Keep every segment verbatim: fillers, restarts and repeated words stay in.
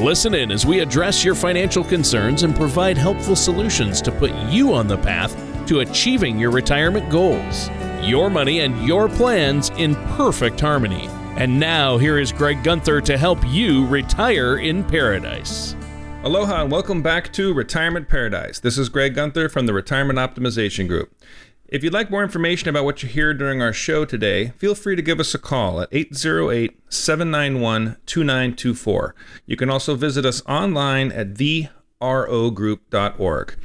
Listen in as we address your financial concerns and provide helpful solutions to put you on the path to achieving your retirement goals. Your money and your plans in perfect harmony. And now here is Greg Gunther to help you retire in paradise. Aloha and welcome back to Retirement Paradise. This is Greg Gunther from the Retirement Optimization Group. If you'd like more information about what you hear during our show today, feel free to give us a call at eight zero eight, seven nine one, two nine two four. You can also visit us online at the r o group dot org.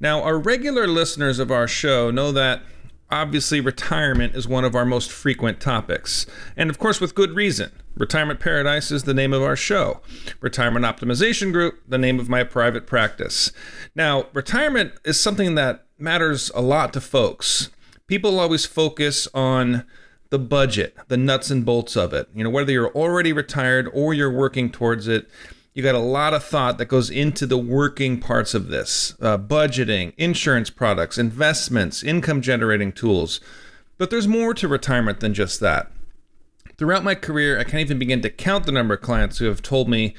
Now, our regular listeners of our show know that, obviously, retirement is one of our most frequent topics. And of course, with good reason. Retirement Paradise is the name of our show. Retirement Optimization Group, the name of my private practice. Now, retirement is something that matters a lot to folks. People always focus on the budget, the nuts and bolts of it. You know, whether you're already retired or you're working towards it, you got a lot of thought that goes into the working parts of this. Uh, budgeting, insurance products, investments, income generating tools. But there's more to retirement than just that. Throughout my career, I can't even begin to count the number of clients who have told me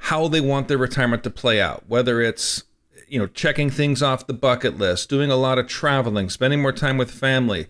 how they want their retirement to play out, whether it's you know, checking things off the bucket list, doing a lot of traveling, spending more time with family,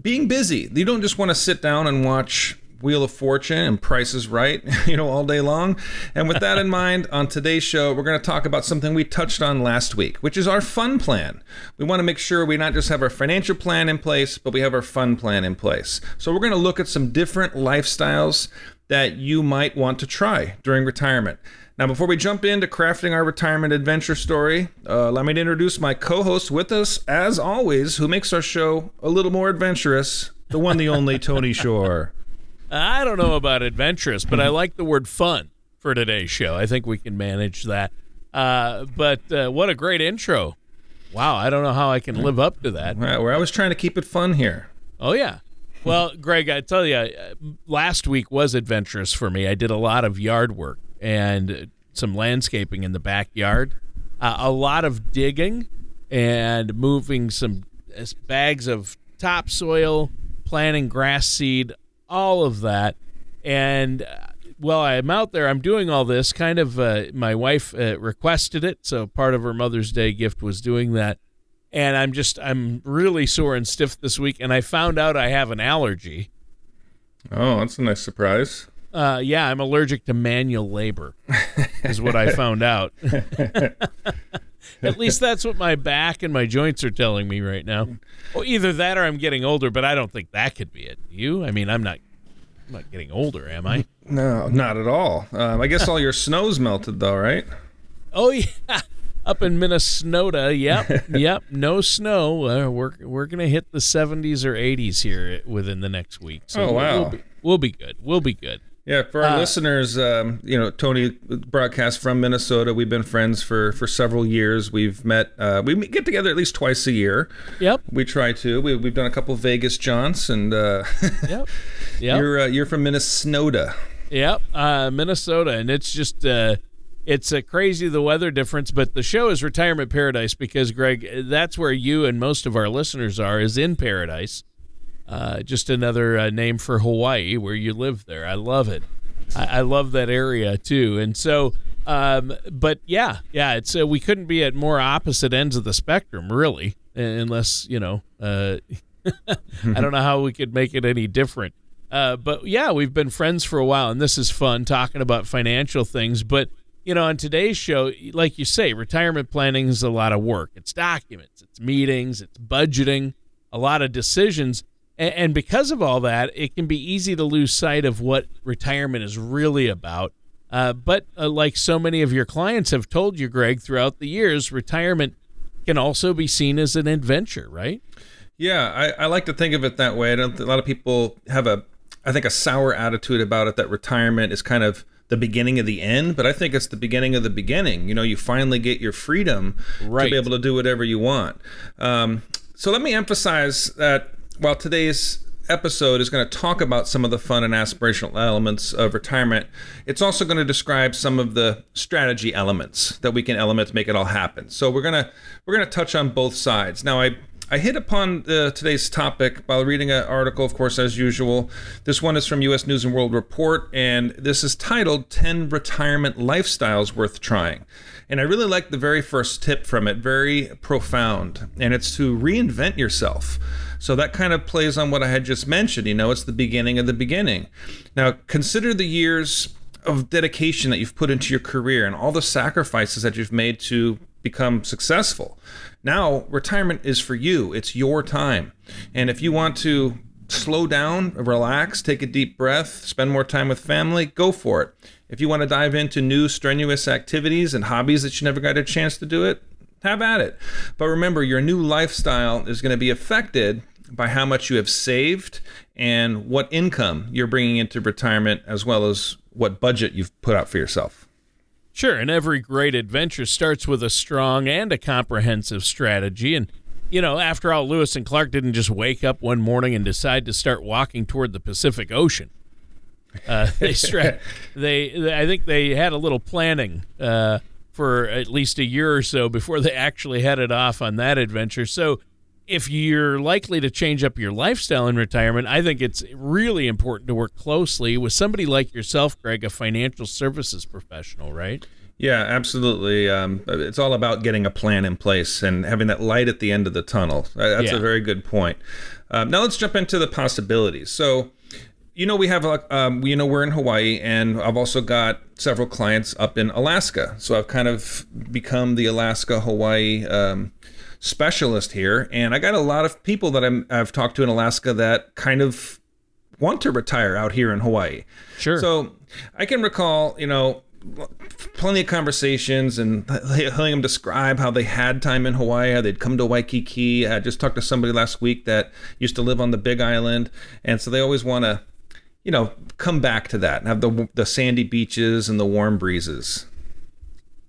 being busy. You don't just want to sit down and watch Wheel of Fortune and Price is Right, you know, all day long. And with that in mind, on today's show, we're going to talk about something we touched on last week, which is our fun plan. We want to make sure we not just have our financial plan in place, but we have our fun plan in place. So we're going to look at some different lifestyles that you might want to try during retirement. Now, before we jump into crafting our retirement adventure story, uh, allow me to introduce my co-host with us, as always, who makes our show a little more adventurous, the one, the only Tony Shore. I don't know about adventurous, but I like the word fun for today's show. I think we can manage that. Uh, but uh, what a great intro. Wow, I don't know how I can live up to that. Right, we're always trying to keep it fun here. Oh, yeah. Well, Greg, I tell you, last week was adventurous for me. I did a lot of yard work and some landscaping in the backyard, uh, a lot of digging and moving some bags of topsoil, planting grass seed, all of that. And uh, while I'm out there, I'm doing all this kind of, uh, my wife uh, requested it. So part of her Mother's Day gift was doing that. And I'm just, I'm really sore and stiff this week. And I found out I have an allergy. Oh, that's a nice surprise. Uh, yeah, I'm allergic to manual labor is what I found out. At least that's what my back and my joints are telling me right now. Well, either that or I'm getting older, but I don't think that could be it. You? I mean, I'm not I'm not getting older, am I? No, not at all. Um, I guess all your snow's melted, though, right? Oh, yeah. Up in Minnesota, yep, yep. No snow. Uh, we're we're going to hit the seventies or eighties here within the next week. So oh, wow. We'll be, we'll be good. We'll be good. Yeah, for our uh, listeners, um, you know, Tony broadcasts from Minnesota. We've been friends for, for several years. We've met, uh, we get together at least twice a year. Yep. We try to. We, we've done a couple Vegas jaunts, and uh, yep. Yep. You're uh, you're from Minnesota. Yep, uh, Minnesota, and it's just uh, it's uh, crazy the weather difference. But the show is Retirement Paradise because, Greg, that's where you and most of our listeners are, is in paradise. Uh, just another uh, name for Hawaii, where you live there. I love it. I, I love that area too. And so, um, but yeah, yeah, it's uh, we couldn't be at more opposite ends of the spectrum, really, unless, you know, uh, I don't know how we could make it any different. Uh, but yeah, we've been friends for a while, and this is fun talking about financial things. But, you know, on today's show, like you say, retirement planning is a lot of work. It's documents, it's meetings, it's budgeting, a lot of decisions. And because of all that, it can be easy to lose sight of what retirement is really about. Uh, but uh, like so many of your clients have told you, Greg, throughout the years, retirement can also be seen as an adventure, right? Yeah, I, I like to think of it that way. I don't, a lot of people have a, I think, a sour attitude about it, that retirement is kind of the beginning of the end, but I think it's the beginning of the beginning. You know, you finally get your freedom right. to be able to do whatever you want. Um, so let me emphasize that while today's episode is going to talk about some of the fun and aspirational elements of retirement, it's also going to describe some of the strategy elements that we can element to make it all happen. So we're going to we're going to touch on both sides. Now, I I hit upon the, today's topic by reading an article, of course, as usual. This one is from U S News and World Report, and this is titled ten Retirement Lifestyles Worth Trying. And I really like the very first tip from it, very profound, and it's to reinvent yourself. So that kind of plays on what I had just mentioned. You know, it's the beginning of the beginning. Now, consider the years of dedication that you've put into your career and all the sacrifices that you've made to become successful. Now, retirement is for you. It's your time. And if you want to slow down, relax, take a deep breath, spend more time with family, go for it. If you want to dive into new strenuous activities and hobbies that you never got a chance to do it, have at it. But remember, your new lifestyle is going to be affected by how much you have saved and what income you're bringing into retirement, as well as what budget you've put out for yourself. Sure, and every great adventure starts with a strong and a comprehensive strategy. And, you know, after all, Lewis and Clark didn't just wake up one morning and decide to start walking toward the Pacific Ocean. Uh, they, stra- they, they, I think they had a little planning uh, for at least a year or so before they actually headed off on that adventure. So if you're likely to change up your lifestyle in retirement, I think it's really important to work closely with somebody like yourself, Greg, a financial services professional, right? Yeah, absolutely. Um, it's all about getting a plan in place and having that light at the end of the tunnel. That's yeah. a very good point. Um, now let's jump into the possibilities. So, you know, we have, um, you know, we're in Hawaii, and I've also got several clients up in Alaska. So I've kind of become the Alaska, Hawaii um specialist here, and I got a lot of people that I'm, I've talked to in Alaska that kind of want to retire out here in Hawaii. Sure. So I can recall, you know, plenty of conversations and hearing them describe how they had time in Hawaii, how they'd come to Waikiki. I just talked to somebody last week that used to live on the Big Island, and so they always want to, you know, come back to that and have the the sandy beaches and the warm breezes.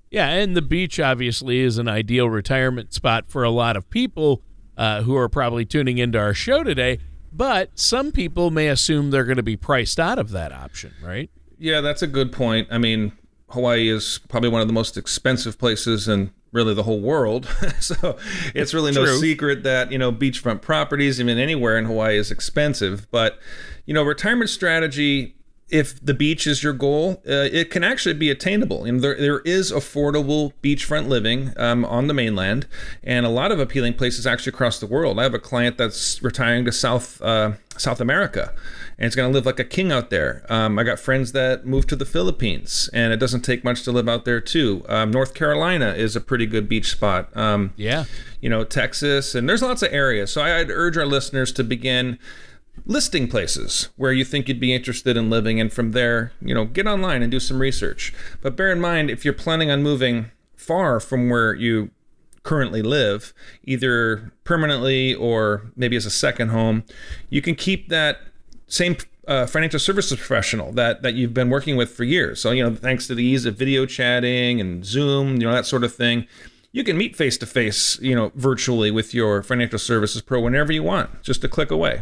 Yeah, and the beach obviously is an ideal retirement spot for a lot of people uh, who are probably tuning into our show today, but some people may assume they're going to be priced out of that option, right? Yeah, that's a good point. I mean, Hawaii is probably one of the most expensive places in really the whole world. So it's really no True. secret that, you know, beachfront properties, even anywhere in Hawaii, is expensive. But, you know, retirement strategy, if the beach is your goal, uh, it can actually be attainable. And there, there is affordable beachfront living um, on the mainland, and a lot of appealing places actually across the world. I have a client that's retiring to South uh, South America, and it's going to live like a king out there. Um, I got friends that moved to the Philippines, and it doesn't take much to live out there too. Um, North Carolina is a pretty good beach spot. Um, yeah, you know, Texas, and there's lots of areas. So I'd urge our listeners to begin listing places where you think you'd be interested in living, and from there, you know, get online and do some research. But bear in mind, if you're planning on moving far from where you currently live, either permanently or maybe as a second home, you can keep that same uh, financial services professional that that you've been working with for years. So, you know, thanks to the ease of video chatting and Zoom, you know, that sort of thing, you can meet face to face, you know, virtually with your financial services pro whenever you want, just a click away.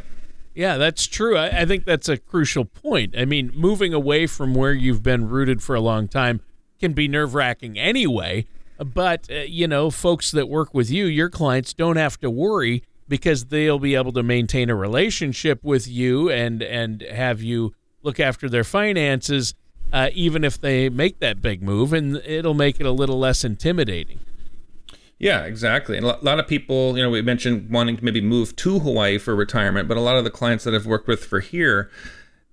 Yeah, that's true. I, I think that's a crucial point. I mean, moving away from where you've been rooted for a long time can be nerve-wracking anyway, but, uh, you know, folks that work with you, your clients, don't have to worry because they'll be able to maintain a relationship with you and, and have you look after their finances, uh, even if they make that big move, and it'll make it a little less intimidating. Yeah, exactly. And a lot of people, you know, we mentioned wanting to maybe move to Hawaii for retirement, but a lot of the clients that I've worked with for here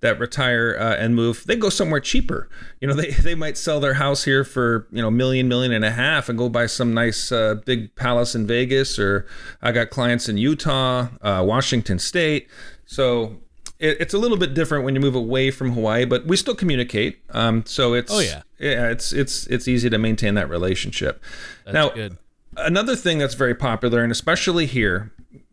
that retire uh, and move, they go somewhere cheaper. You know, they, they might sell their house here for, you know, million, million and a half and go buy some nice uh, big palace in Vegas, or I got clients in Utah, uh, Washington State. So it, it's a little bit different when you move away from Hawaii, but we still communicate. Um, so it's, oh, yeah. yeah, it's, it's, it's easy to maintain that relationship. That's now, good. Another thing that's very popular, and especially here,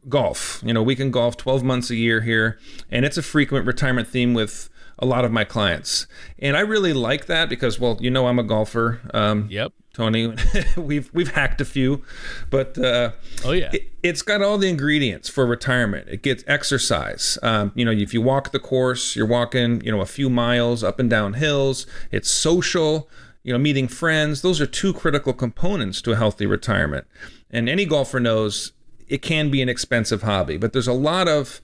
golf. You know, we can golf twelve months a year here, and it's a frequent retirement theme with a lot of my clients. And I really like that because, well, you know, I'm a golfer. Um, yep. Tony, we've we've hacked a few, but uh, oh yeah, it, it's got all the ingredients for retirement. It gets exercise. Um, you know, if you walk the course, you're walking, you know, a few miles up and down hills. It's social. You know, meeting friends. Those are two critical components to a healthy retirement. And any golfer knows it can be an expensive hobby, but there's a lot of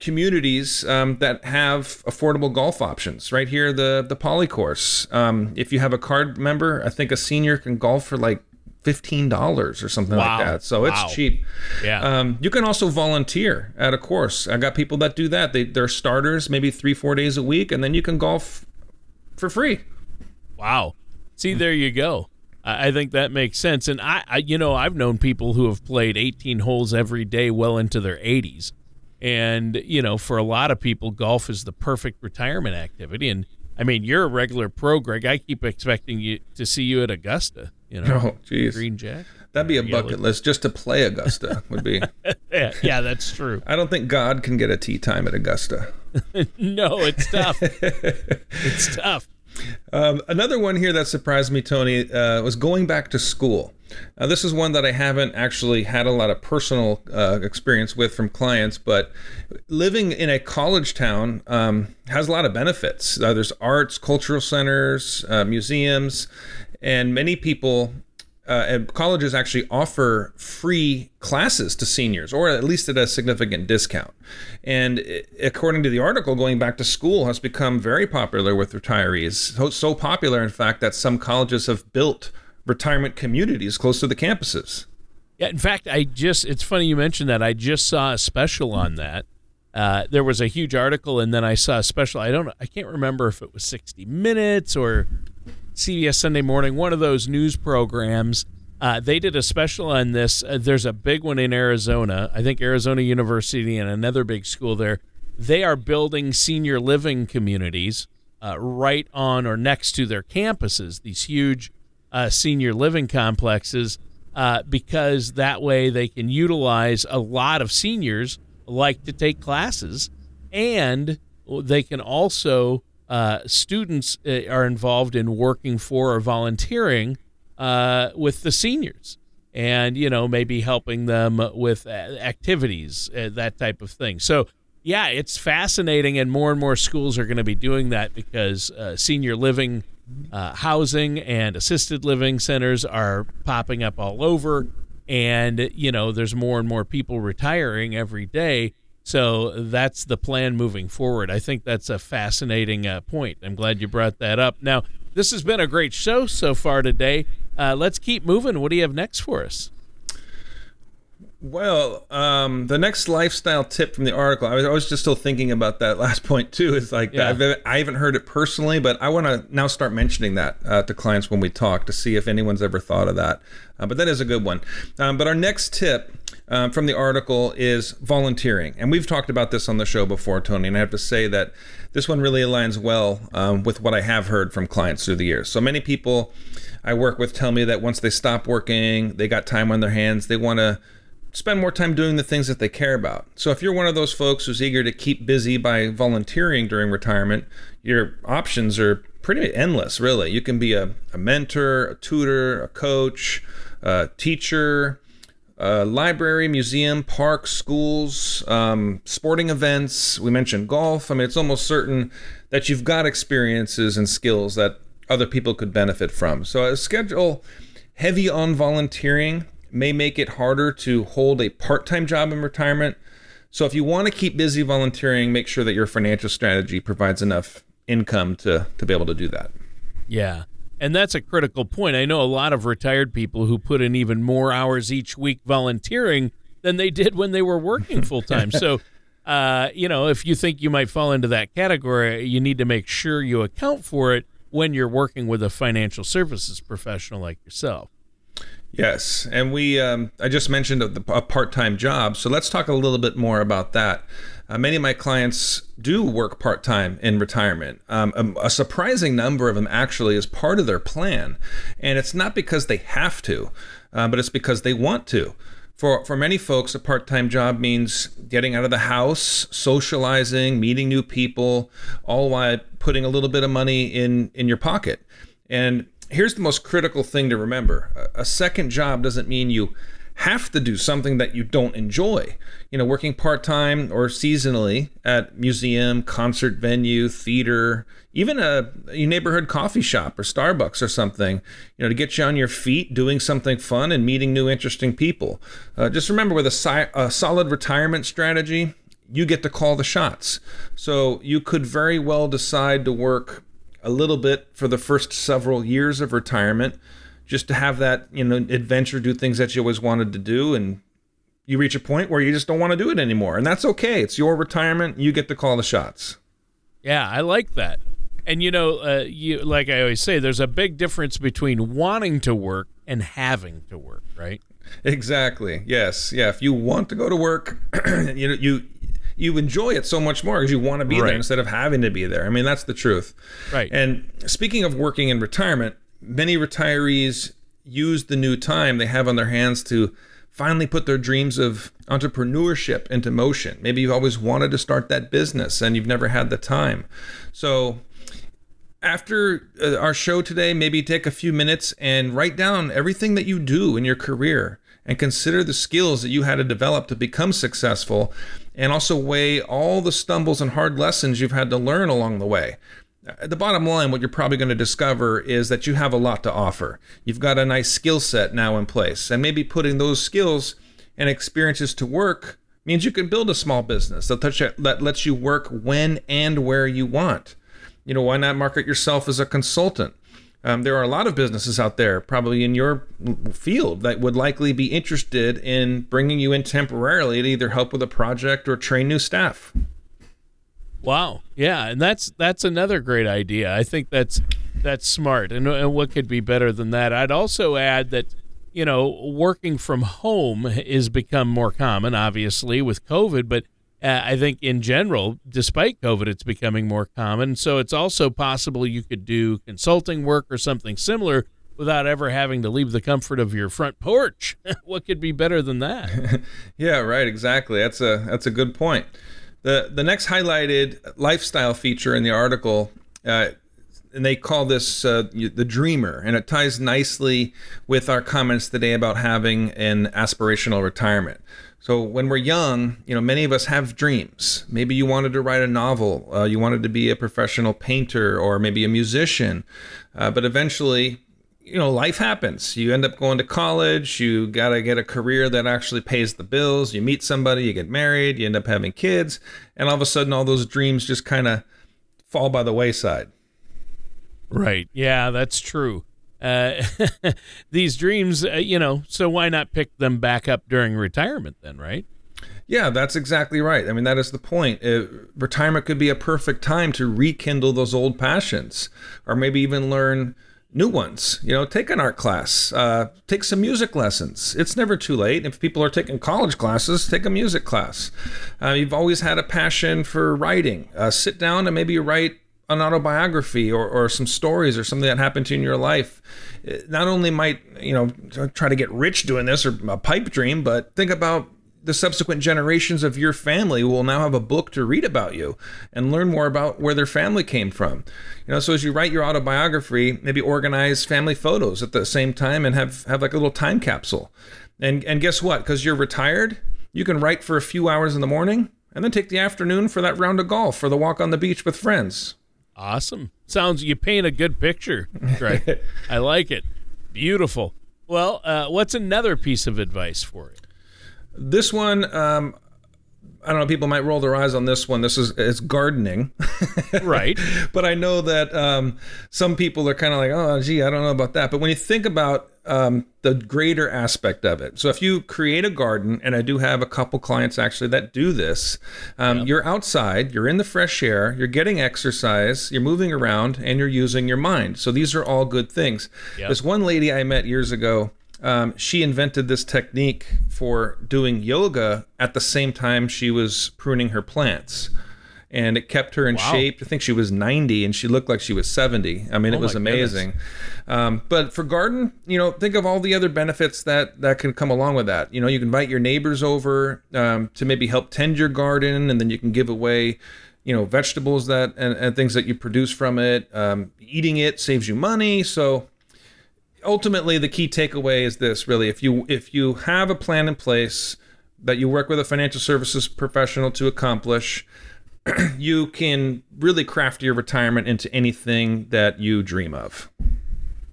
communities um, that have affordable golf options. Right here, the the Poly course. Um, if you have a card member, I think a senior can golf for like fifteen dollars or something wow. like that. So it's wow. cheap. Yeah. Um, you can also volunteer at a course. I got people that do that. They they're starters, maybe three four days a week, and then you can golf for free. Wow. See, there you go. I think that makes sense. And I, I, you know, I've known people who have played eighteen holes every day well into their eighties. And, you know, for a lot of people, golf is the perfect retirement activity. And, I mean, you're a regular pro, Greg. I keep expecting you to see you at Augusta, you know. Oh, geez. Green Jack. That'd be a bucket yellow. list just to play Augusta would be. yeah, yeah, that's true. I don't think God can get a tee time at Augusta. No, it's tough. It's tough. Um, another one here that surprised me, Tony, uh, was going back to school. Uh, this is one that I haven't actually had a lot of personal uh, experience with from clients, but living in a college town um, has a lot of benefits. Uh, there's arts, cultural centers, uh, museums, and many people uh, and colleges actually offer free classes to seniors, or at least at a significant discount. And according to the article, going back to school has become very popular with retirees. So, so popular, in fact, that some colleges have built retirement communities close to the campuses. Yeah, in fact, I just, it's funny you mentioned that. I just saw a special on that. Uh, there was a huge article, and then I saw a special. I don't, I can't remember if it was sixty minutes or C B S Sunday Morning, one of those news programs. Uh, they did a special on this. Uh, there's a big one in Arizona. I think Arizona University and another big school there. They are building senior living communities uh, right on or next to their campuses, these huge uh, senior living complexes, uh, because that way they can utilize a lot of seniors like to take classes, and they can also... Uh, students uh, are involved in working for or volunteering uh, with the seniors and, you know, maybe helping them with uh, activities, uh, that type of thing. So, yeah, it's fascinating. And more and more schools are going to be doing that because uh, senior living uh, housing and assisted living centers are popping up all over. And, you know, there's more and more people retiring every day. So that's the plan moving forward. I think that's a fascinating uh, point. I'm glad you brought that up. Now, this has been a great show so far today. Uh, let's keep moving. What do you have next for us? Well, um, the next lifestyle tip from the article, I was, I was just still thinking about that last point, too. It's like yeah. I've, I haven't heard it personally, but I want to now start mentioning that uh, to clients when we talk to see if anyone's ever thought of that. Uh, but that is a good one. Um, but our next tip Um, from the article is volunteering. And we've talked about this on the show before, Tony, and I have to say that this one really aligns well um, with what I have heard from clients through the years. So many people I work with tell me that once they stop working, they got time on their hands, they want to spend more time doing the things that they care about. So if you're one of those folks who's eager to keep busy by volunteering during retirement, your options are pretty endless, really. You can be a, a mentor, a tutor, a coach, a teacher, Uh, library, museum, parks, schools, um, sporting events. We mentioned golf. I mean, it's almost certain that you've got experiences and skills that other people could benefit from. So a schedule heavy on volunteering may make it harder to hold a part-time job in retirement. So if you want to keep busy volunteering, make sure that your financial strategy provides enough income to, to be able to do that. Yeah. And that's a critical point. I know a lot of retired people who put in even more hours each week volunteering than they did when they were working full time. So, uh, you know, if you think you might fall into that category, you need to make sure you account for it when you're working with a financial services professional like yourself. Yes. And we, um, I just mentioned a, a part-time job. So let's talk a little bit more about that. Uh, many of my clients do work part-time in retirement. Um, a, a surprising number of them actually is part of their plan. And it's not because they have to, uh, but it's because they want to. For for many folks, a part-time job means getting out of the house, socializing, meeting new people, all while putting a little bit of money in, in your pocket. And here's the most critical thing to remember. A second job doesn't mean you have to do something that you don't enjoy. You know, working part-time or seasonally at museum, concert venue, theater, even a, a neighborhood coffee shop or Starbucks or something, you know, to get you on your feet, doing something fun and meeting new, interesting people. Uh, just remember, with a, si- a solid retirement strategy, you get to call the shots. So you could very well decide to work a little bit for the first several years of retirement, just to have that, you know, adventure, do things that you always wanted to do, and you reach a point where you just don't want to do it anymore. And that's okay. It's your retirement. You get to call the shots. Yeah, I like that. And, you know, uh, you like I always say, there's a big difference between wanting to work and having to work, right? Exactly. Yes. Yeah. If you want to go to work, you know, you you enjoy it so much more because you want to be right there instead of having to be there. I mean, that's the truth. Right. And speaking of working in retirement, many retirees use the new time they have on their hands to finally put their dreams of entrepreneurship into motion. Maybe you've always wanted to start that business and you've never had the time. So after our show today, maybe take a few minutes and write down everything that you do in your career and consider the skills that you had to develop to become successful, and also weigh all the stumbles and hard lessons you've had to learn along the way. At the bottom line, what you're probably going to discover is that you have a lot to offer. You've got a nice skill set now in place, and maybe putting those skills and experiences to work means you can build a small business that lets you work when and where you want. You know, why not market yourself as a consultant? Um, there are a lot of businesses out there, probably in your field, that would likely be interested in bringing you in temporarily to either help with a project or train new staff. Wow. Yeah. And that's that's another great idea. I think that's that's smart. And, and what could be better than that? I'd also add that, you know, working from home has become more common, obviously, with COVID. But uh, I think in general, despite COVID, it's becoming more common. So it's also possible you could do consulting work or something similar without ever having to leave the comfort of your front porch. What could be better than that? Yeah, right. Exactly. That's a that's a good point. The the next highlighted lifestyle feature in the article, uh, and they call this uh, the dreamer, and it ties nicely with our comments today about having an aspirational retirement. So when we're young, you know, many of us have dreams. Maybe you wanted to write a novel, uh, you wanted to be a professional painter, or maybe a musician, uh, but eventually, you know, life happens. You end up going to college. You got to get a career that actually pays the bills. You meet somebody, you get married, you end up having kids. And all of a sudden, all those dreams just kind of fall by the wayside. Right. Yeah, that's true. Uh, these dreams, uh, you know, so why not pick them back up during retirement then, right? Yeah, that's exactly right. I mean, that is the point. It, retirement could be a perfect time to rekindle those old passions, or maybe even learn new ones. You know, take an art class, uh, take some music lessons. It's never too late. If people are taking college classes, take a music class. Uh, you've always had a passion for writing. Uh, sit down and maybe write an autobiography or, or some stories or something that happened to you in your life. It not only might, you know, try to get rich doing this or a pipe dream, but think about the subsequent generations of your family who will now have a book to read about you and learn more about where their family came from. You know, so as you write your autobiography, maybe organize family photos at the same time and have, have like a little time capsule. And and guess what? Because you're retired, you can write for a few hours in the morning and then take the afternoon for that round of golf or the walk on the beach with friends. Awesome. Sounds, you paint a good picture, right? I like it. Beautiful. Well, uh, what's another piece of advice for you? This one, um, I don't know, people might roll their eyes on this one. This is it's gardening. Right. But I know that um, some people are kind of like, oh, gee, I don't know about that. But when you think about um, the greater aspect of it, so if you create a garden, and I do have a couple clients actually that do this, um, yep. You're outside, you're in the fresh air, you're getting exercise, you're moving around, and you're using your mind. So these are all good things. Yep. This one lady I met years ago, Um, she invented this technique for doing yoga at the same time she was pruning her plants. and it kept her in wow. shape. I think she was ninety and she looked like she was seventy. I mean, oh it was amazing. Um, but for garden, you know, think of all the other benefits that, that can come along with that. You know, you can invite your neighbors over um, to maybe help tend your garden, and then you can give away, you know, vegetables that and, and things that you produce from it. Um, eating it saves you money. So ultimately, the key takeaway is this, really. If you if you have a plan in place that you work with a financial services professional to accomplish, you can really craft your retirement into anything that you dream of.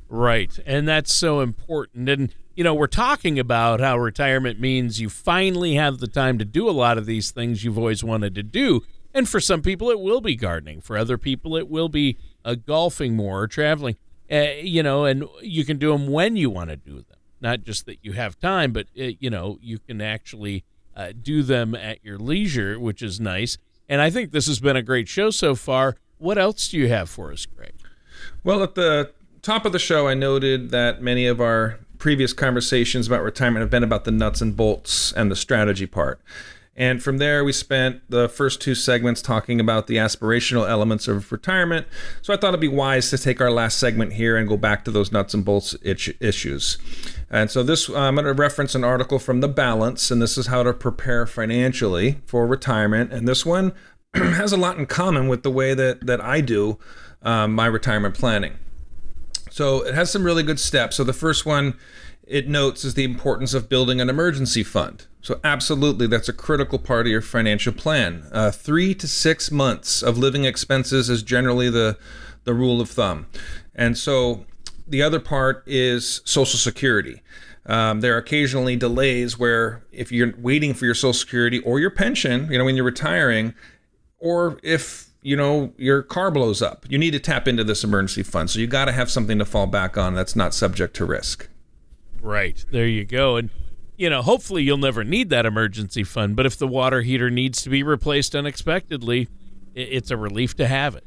Right. And that's so important. And, you know, we're talking about how retirement means you finally have the time to do a lot of these things you've always wanted to do. And for some people, it will be gardening. For other people, it will be uh, golfing more or traveling, uh, you know, and you can do them when you want to do them. Not just that you have time, but, uh, you know, you can actually uh, do them at your leisure, which is nice. And I think this has been a great show so far. What else do you have for us, Greg? Well, at the top of the show, I noted that many of our previous conversations about retirement have been about the nuts and bolts and the strategy part. And from there, we spent the first two segments talking about the aspirational elements of retirement. So I thought it'd be wise to take our last segment here and go back to those nuts and bolts issues. And so this, I'm going to reference an article from The Balance, and this is how to prepare financially for retirement. And this one has a lot in common with the way that, that I do um, my retirement planning. So it has some really good steps. So the first one it notes is the importance of building an emergency fund. So absolutely, that's a critical part of your financial plan. Uh, three to six months of living expenses is generally the, the rule of thumb. And so the other part is Social Security. Um, there are occasionally delays where if you're waiting for your Social Security or your pension, you know, when you're retiring, or if, you know, your car blows up, you need to tap into this emergency fund. So you got to have something to fall back on that's not subject to risk. Right. There you go. And, you know, hopefully you'll never need that emergency fund, but if the water heater needs to be replaced unexpectedly, it's a relief to have it.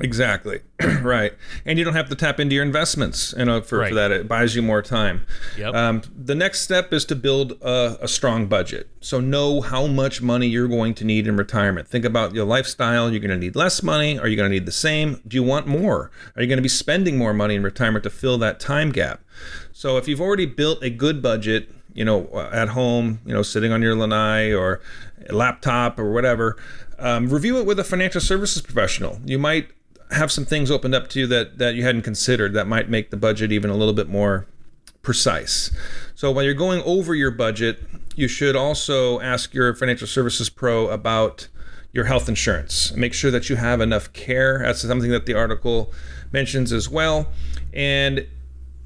Exactly. Right. And you don't have to tap into your investments, you know, for, right. for that. It buys you more time. Yep. Um, the next step is to build a, a strong budget. So know how much money you're going to need in retirement. Think about your lifestyle. You're going to need less money. Are you going to need the same? Do you want more? Are you going to be spending more money in retirement to fill that time gap? So if you've already built a good budget, you know, at home, you know, sitting on your lanai or a laptop or whatever, um, review it with a financial services professional. You might have some things opened up to you that, that you hadn't considered that might make the budget even a little bit more precise. So while you're going over your budget, you should also ask your financial services pro about your health insurance. Make sure that you have enough care. That's something that the article mentions as well. And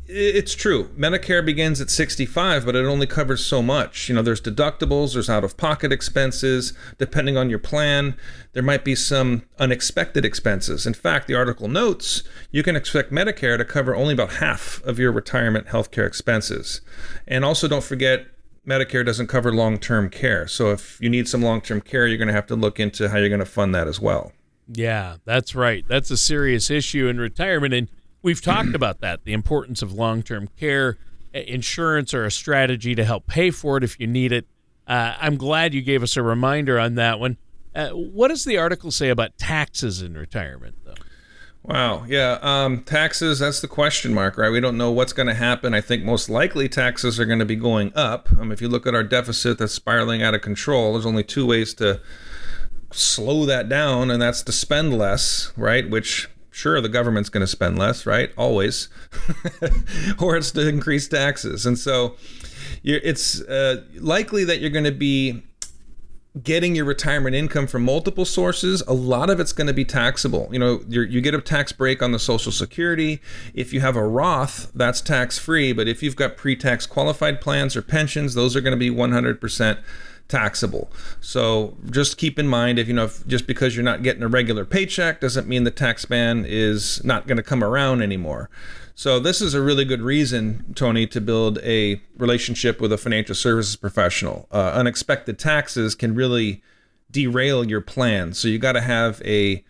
it's true. Medicare begins at sixty-five, but it only covers so much. You know, there's deductibles, there's out-of-pocket expenses. Depending on your plan, there might be some unexpected expenses. In fact, the article notes you can expect Medicare to cover only about half of your retirement health care expenses. And also don't forget, Medicare doesn't cover long-term care. So if you need some long-term care, you're going to have to look into how you're going to fund that as well. Yeah, that's right. That's a serious issue in retirement. And we've talked about that, the importance of long-term care, insurance, or a strategy to help pay for it if you need it. Uh, I'm glad you gave us a reminder on that one. Uh, what does the article say about taxes in retirement, though? Wow. Yeah. Um, taxes, that's the question mark, right? We don't know what's going to happen. I think most likely taxes are going to be going up. Um, if you look at our deficit that's spiraling out of control, there's only two ways to slow that down, and that's to spend less, right? Which... sure, the government's going to spend less, right? Always. Or it's to increase taxes. And so you're, it's uh, likely that you're going to be getting your retirement income from multiple sources. A lot of it's going to be taxable. You know, you're, you get a tax break on the Social Security. If you have a Roth, that's tax-free. But if you've got pre-tax qualified plans or pensions, those are going to be one hundred percent taxable. So just keep in mind, if you know, if just because you're not getting a regular paycheck doesn't mean the tax ban is not going to come around anymore. So this is a really good reason, Tony, to build a relationship with a financial services professional. Uh, unexpected taxes can really derail your plan. So you got to have a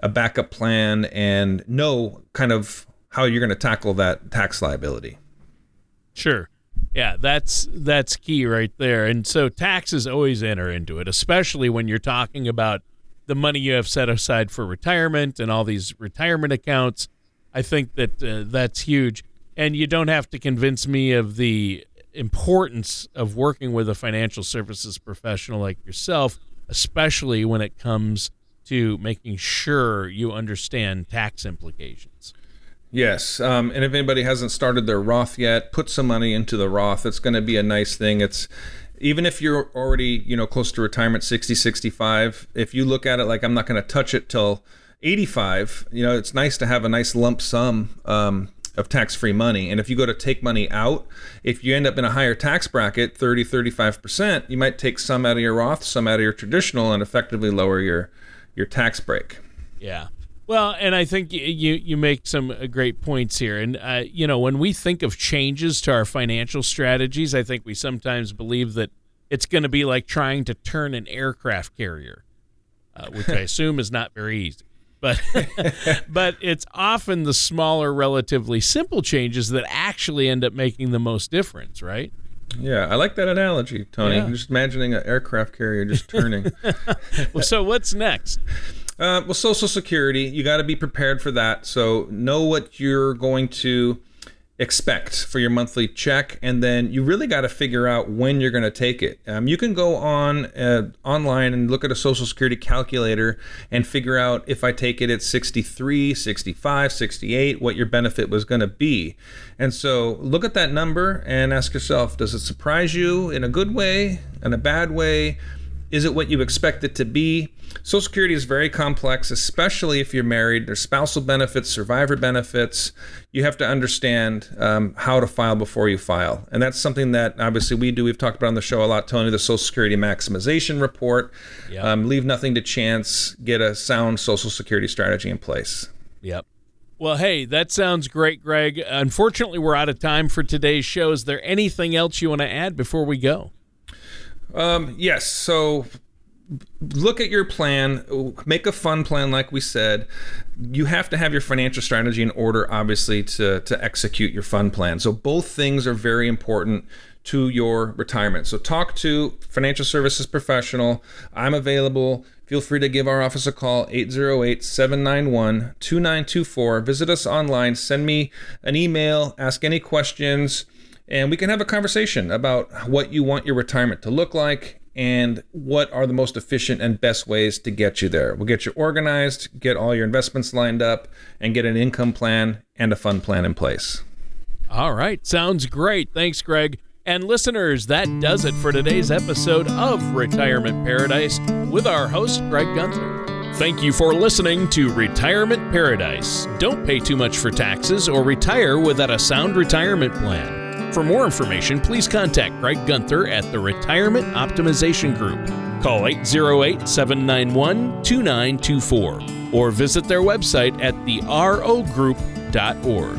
a backup plan and know kind of how you're going to tackle that tax liability. Sure. Yeah, that's that's key right there. And so taxes always enter into it, especially when you're talking about the money you have set aside for retirement and all these retirement accounts. I think that uh, that's huge. And you don't have to convince me of the importance of working with a financial services professional like yourself, especially when it comes to making sure you understand tax implications. Yes. Um, and if anybody hasn't started their Roth yet, put some money into the Roth. It's going to be a nice thing. It's even if you're already, you know, close to retirement, sixty, sixty-five, if you look at it like I'm not going to touch it till eighty-five, you know, it's nice to have a nice lump sum um, of tax-free money. And if you go to take money out, if you end up in a higher tax bracket, thirty, thirty-five percent, you might take some out of your Roth, some out of your traditional, and effectively lower your your tax break. Yeah. Well, and I think you you make some great points here. And, uh, you know, when we think of changes to our financial strategies, I think we sometimes believe that it's going to be like trying to turn an aircraft carrier, uh, which I assume is not very easy. But but it's often the smaller, relatively simple changes that actually end up making the most difference, right? Yeah, I like that analogy, Tony. Yeah. I'm just imagining an aircraft carrier just turning. Well, so what's next? Uh, well, Social Security, you got to be prepared for that. So know what you're going to expect for your monthly check, and then you really got to figure out when you're going to take it. Um, you can go on uh, online and look at a Social Security calculator and figure out if I take it at sixty-three, sixty-five, sixty-eight, what your benefit was going to be. And so look at that number and ask yourself, does it surprise you in a good way, in a bad way? Is it what you expect it to be? Social Security is very complex, especially if you're married. There's spousal benefits, survivor benefits. You have to understand um, how to file before you file. And that's something that obviously we do. We've talked about on the show a lot, Tony, the Social Security Maximization Report. Yep. Um, leave nothing to chance. Get a sound Social Security strategy in place. Yep. Well, hey, that sounds great, Greg. Unfortunately, we're out of time for today's show. Is there anything else you want to add before we go? Um, yes. So look at your plan, make a fun plan. Like we said, you have to have your financial strategy in order, obviously, to, to execute your fun plan. So both things are very important to your retirement. So talk to financial services professional. I'm available. Feel free to give our office a call, eight zero eight, seven nine one, two nine two four. Visit us online, send me an email, ask any questions. And we can have a conversation about what you want your retirement to look like and what are the most efficient and best ways to get you there. We'll get you organized, get all your investments lined up, and get an income plan and a fund plan in place. All right. Sounds great. Thanks, Greg. And listeners, that does it for today's episode of Retirement Paradise with our host, Greg Gunther. Thank you for listening to Retirement Paradise. Don't pay too much for taxes or retire without a sound retirement plan. For more information, please contact Greg Gunther at the Retirement Optimization Group. Call eight zero eight, seven nine one, two nine two four or visit their website at the r o group dot org.